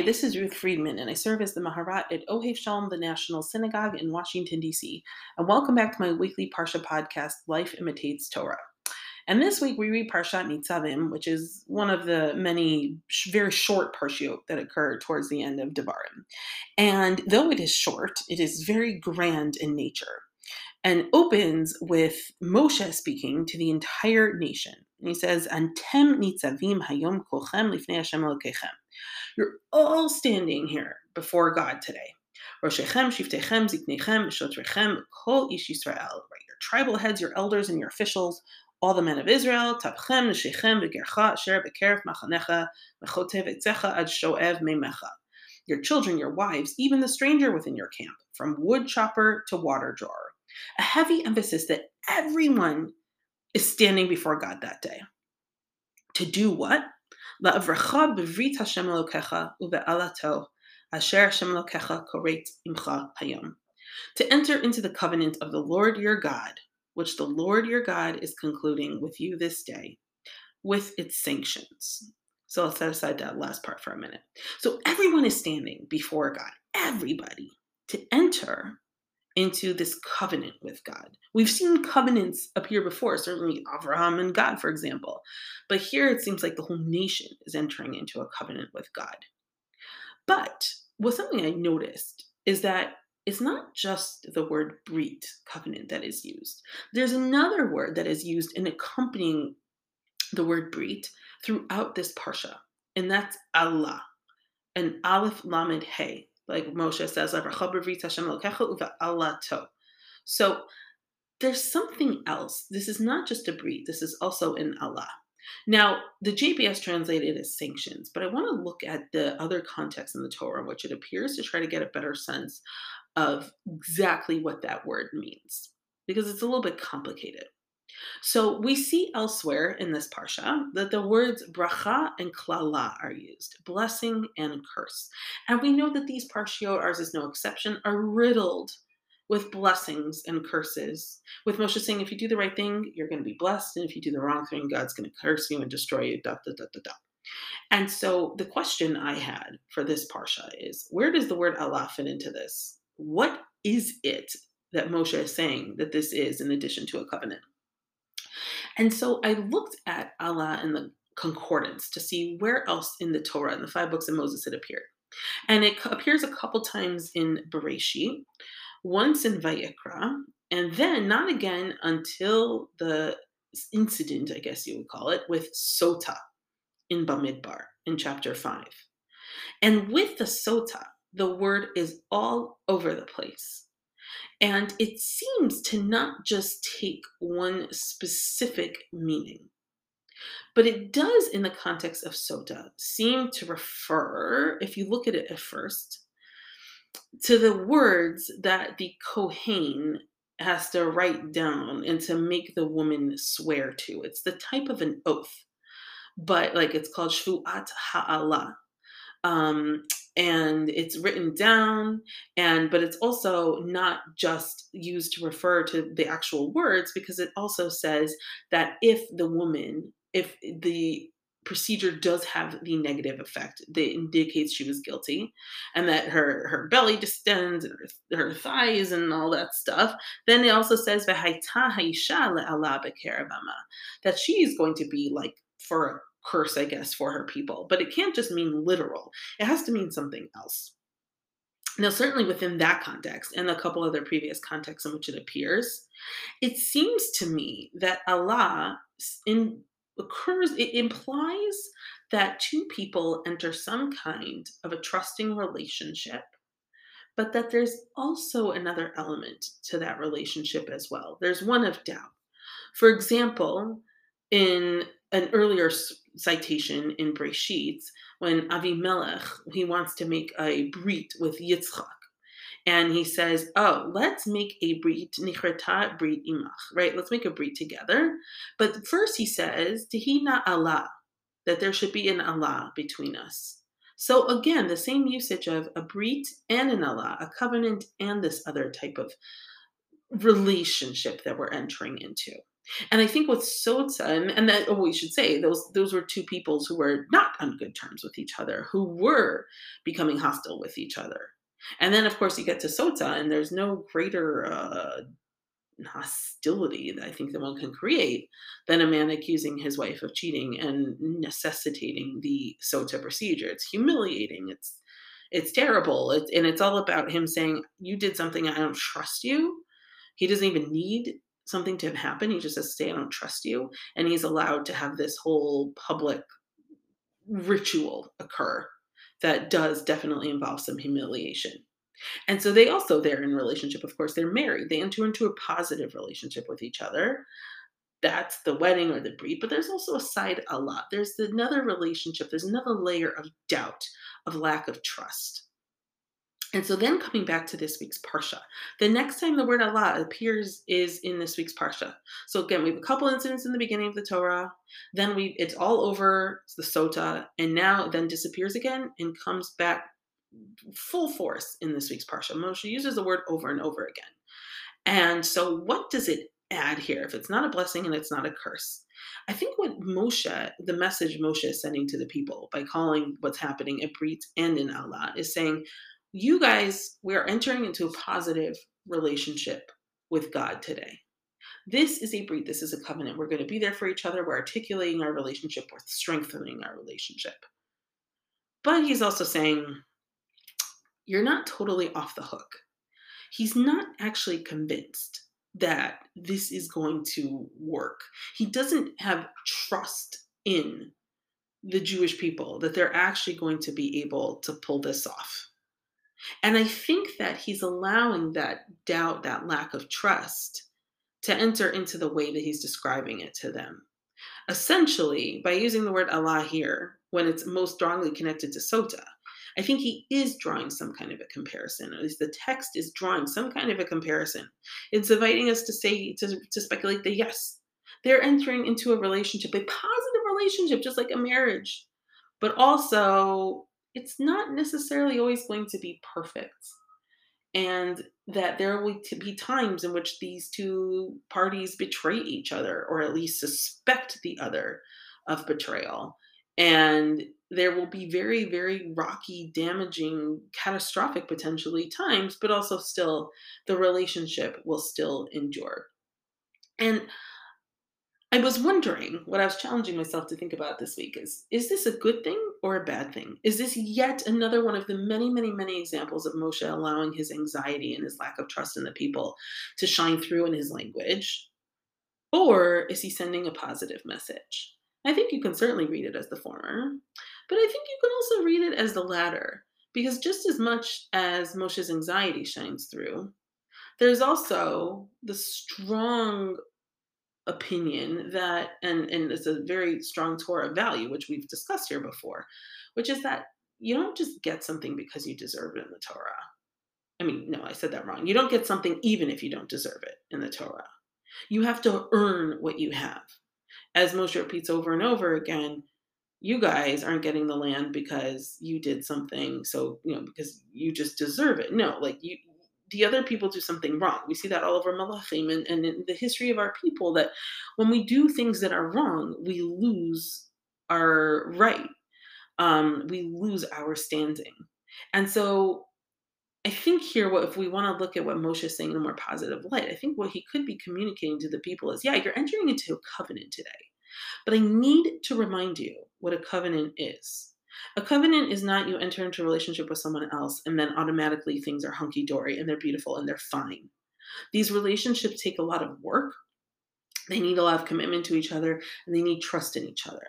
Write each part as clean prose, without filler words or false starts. Hi, this is Ruth Friedman, and I serve as the Maharat at Ohev Shalom, the National Synagogue in Washington, D.C. And welcome back to my weekly Parsha podcast, Life Imitates Torah. And this week we read Parsha Nitzavim, which is one of the many very short parshiot that occur towards the end of Devarim. And though it is short, it is very grand in nature and opens with Moshe speaking to the entire nation. And he says, Antem nitzavim hayom kolchem lifnei Hashem Elokeichem. You're all standing here before God today. Roshechem, shiftechem, ziknechem, shotrechem, kol ish Yisrael. Right, your tribal heads, your elders, and your officials, all the men of Israel, tapchem, neshechem, v'gercha, asher v'keref machanecha, v'chotev etzecha ad shoev meimecha. Your children, your wives, even the stranger within your camp, from wood chopper to water drawer. A heavy emphasis that everyone is standing before God that day. To do what? La'avrecha b'vrit Hashem Elokecha uve'alato asher Hashem Elokecha koret imcha hayom. To enter into the covenant of the Lord your God, which the Lord your God is concluding with you this day, with its sanctions. So I'll set aside that last part for a minute. So everyone is standing before God, everybody, to enter into this covenant with God. We've seen covenants appear before, certainly Avraham and God, for example. But here it seems like the whole nation is entering into a covenant with God. But what something I noticed is that it's not just the word Brit, covenant, that is used. There's another word that is used in accompanying the word Brit throughout this parsha, and that's Allah, and Aleph Lamed He. Like Moshe says, so there's something else. This is not just a brit. This is also in Allah. Now, the JPS translated as sanctions, but I want to look at the other context in the Torah in which it appears to try to get a better sense of exactly what that word means, because it's a little bit complicated. So we see elsewhere in this parsha that the words bracha and klala are used, blessing and curse. And we know that these parshiot, ours is no exception, are riddled with blessings and curses. With Moshe saying, if you do the right thing, you're going to be blessed. And if you do the wrong thing, God's going to curse you and destroy you. And so the question I had for this parsha is, where does the word Allah fit into this? What is it that Moshe is saying that this is in addition to a covenant? And so I looked at Allah in the concordance to see where else in the Torah, in the five books of Moses, it appeared. And it appears a couple times in Bereishit, once in Vayikra, and then not again until the incident, I guess you would call it, with Sota in Bamidbar in chapter 5. And with the Sota, the word is all over the place. And it seems to not just take one specific meaning, but it does, in the context of Sota, seem to refer, if you look at it at first, to the words that the Kohen has to write down and to make the woman swear to. It's the type of an oath, but like it's called shu'at ha'ala. And it's written down, but it's also not just used to refer to the actual words, because it also says that if the procedure does have the negative effect, that indicates she was guilty, and that her belly distends, and her thighs, and all that stuff, then it also says that she's going to be like for curse, I guess, for her people. But it can't just mean literal. It has to mean something else. Now, certainly within that context and a couple other previous contexts in which it appears, it seems to me that Allah it implies that two people enter some kind of a trusting relationship, but that there's also another element to that relationship as well. There's one of doubt. For example, in an earlier citation in Bereishit, when Avimelech, he wants to make a brit with Yitzchak. And he says, let's make a brit, nichrata Brit imach, right? Let's make a brit together. But first he says, tehi na Allah, that there should be an Allah between us. So again, the same usage of a brit and an Allah, a covenant and this other type of relationship that we're entering into. And I think with Sota, and that, oh, we should say, those were two peoples who were not on good terms with each other, who were becoming hostile with each other. And then, of course, you get to Sota, and there's no greater hostility that I think that one can create than a man accusing his wife of cheating and necessitating the Sota procedure. It's humiliating. It's terrible. And it's all about him saying, you did something, I don't trust you. He doesn't even need something to happen. He just has to say, I don't trust you. And he's allowed to have this whole public ritual occur that does definitely involve some humiliation. And so they also, they're in relationship, of course, they're married. They enter into a positive relationship with each other. That's the wedding or the brit, but there's also a side Allah. There's another relationship. There's another layer of doubt, of lack of trust. And so then coming back to this week's Parsha, the next time the word Allah appears is in this week's Parsha. So again, we have a couple incidents in the beginning of the Torah, then it's all over, it's the Sota, and now then disappears again and comes back full force in this week's Parsha. Moshe uses the word over and over again. And so what does it add here if it's not a blessing and it's not a curse? I think what Moshe, the message Moshe is sending to the people by calling what's happening at Brit and in Allah is saying, you guys, we are entering into a positive relationship with God today. This is a brit. This is a covenant. We're going to be there for each other. We're articulating our relationship. We're strengthening our relationship. But he's also saying, you're not totally off the hook. He's not actually convinced that this is going to work. He doesn't have trust in the Jewish people that they're actually going to be able to pull this off. And I think that he's allowing that doubt, that lack of trust, to enter into the way that he's describing it to them. Essentially, by using the word Allah here, when it's most strongly connected to Sota, I think he is drawing some kind of a comparison. At least the text is drawing some kind of a comparison. It's inviting us to say, to speculate that yes, they're entering into a relationship, a positive relationship, just like a marriage, but also it's not necessarily always going to be perfect, and that there will be times in which these two parties betray each other, or at least suspect the other of betrayal. And there will be very, very rocky, damaging, catastrophic potentially times, but also still the relationship will still endure. And I was wondering, what I was challenging myself to think about this week is this a good thing or a bad thing? Is this yet another one of the many, many, many examples of Moshe allowing his anxiety and his lack of trust in the people to shine through in his language? Or is he sending a positive message? I think you can certainly read it as the former, but I think you can also read it as the latter, because just as much as Moshe's anxiety shines through, there's also the strong opinion that, and it's a very strong Torah value, which we've discussed here before, which is that you don't just get something because you deserve it in the Torah. I mean, no, I said that wrong. You don't get something even if you don't deserve it in the Torah. You have to earn what you have. As Moshe repeats over and over again, you guys aren't getting the land because you did something, so, you know, because you just deserve it. No, like you, the other people do something wrong. We see that all over Malachim and in the history of our people, that when we do things that are wrong, we lose our right. We lose our standing. And so I think here, if we want to look at what Moshe is saying in a more positive light, I think what he could be communicating to the people is, yeah, you're entering into a covenant today, but I need to remind you what a covenant is. A covenant is not you enter into a relationship with someone else and then automatically things are hunky-dory and they're beautiful and they're fine. These relationships take a lot of work. They need a lot of commitment to each other, and they need trust in each other.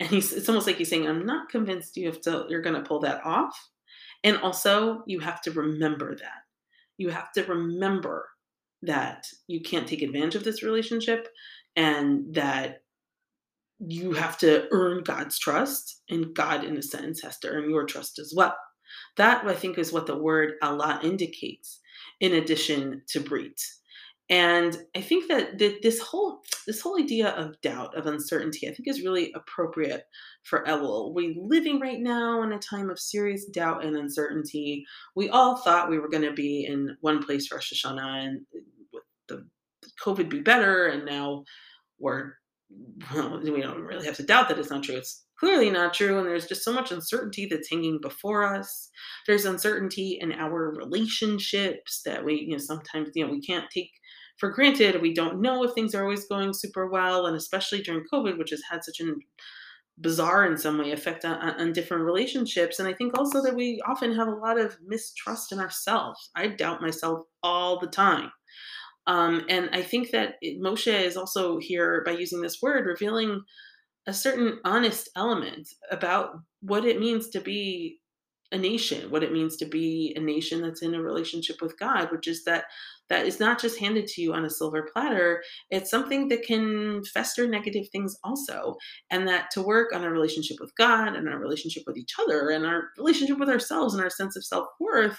And it's almost like he's saying, I'm not convinced you're going to pull that off. And also, you have to remember that. You have to remember that you can't take advantage of this relationship, and that you have to earn God's trust, and God, in a sense, has to earn your trust as well. That, I think, is what the word Allah indicates in addition to Brit. And I think that this whole idea of doubt, of uncertainty, I think is really appropriate for Elul. We're living right now in a time of serious doubt and uncertainty. We all thought we were going to be in one place for Rosh Hashanah, and with the COVID be better, and now we don't really have to doubt that it's not true. It's clearly not true, and there's just so much uncertainty that's hanging before us. There's uncertainty in our relationships that we, sometimes, we can't take for granted. We don't know if things are always going super well, and especially during COVID, which has had such an bizarre, in some way, effect on different relationships. And I think also that we often have a lot of mistrust in ourselves. I doubt myself all the time. And I think that Moshe is also here, by using this word, revealing a certain honest element about what it means to be a nation, what it means to be a nation that's in a relationship with God, which is that is not just handed to you on a silver platter. It's something that can fester negative things also. And that to work on our relationship with God and our relationship with each other and our relationship with ourselves and our sense of self-worth,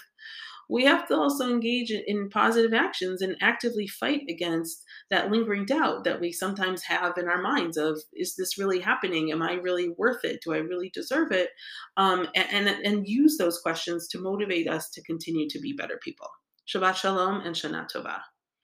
we have to also engage in positive actions and actively fight against that lingering doubt that we sometimes have in our minds of, is this really happening? Am I really worth it? Do I really deserve it? And use those questions to motivate us to continue to be better people. Shabbat shalom and Shana Tova.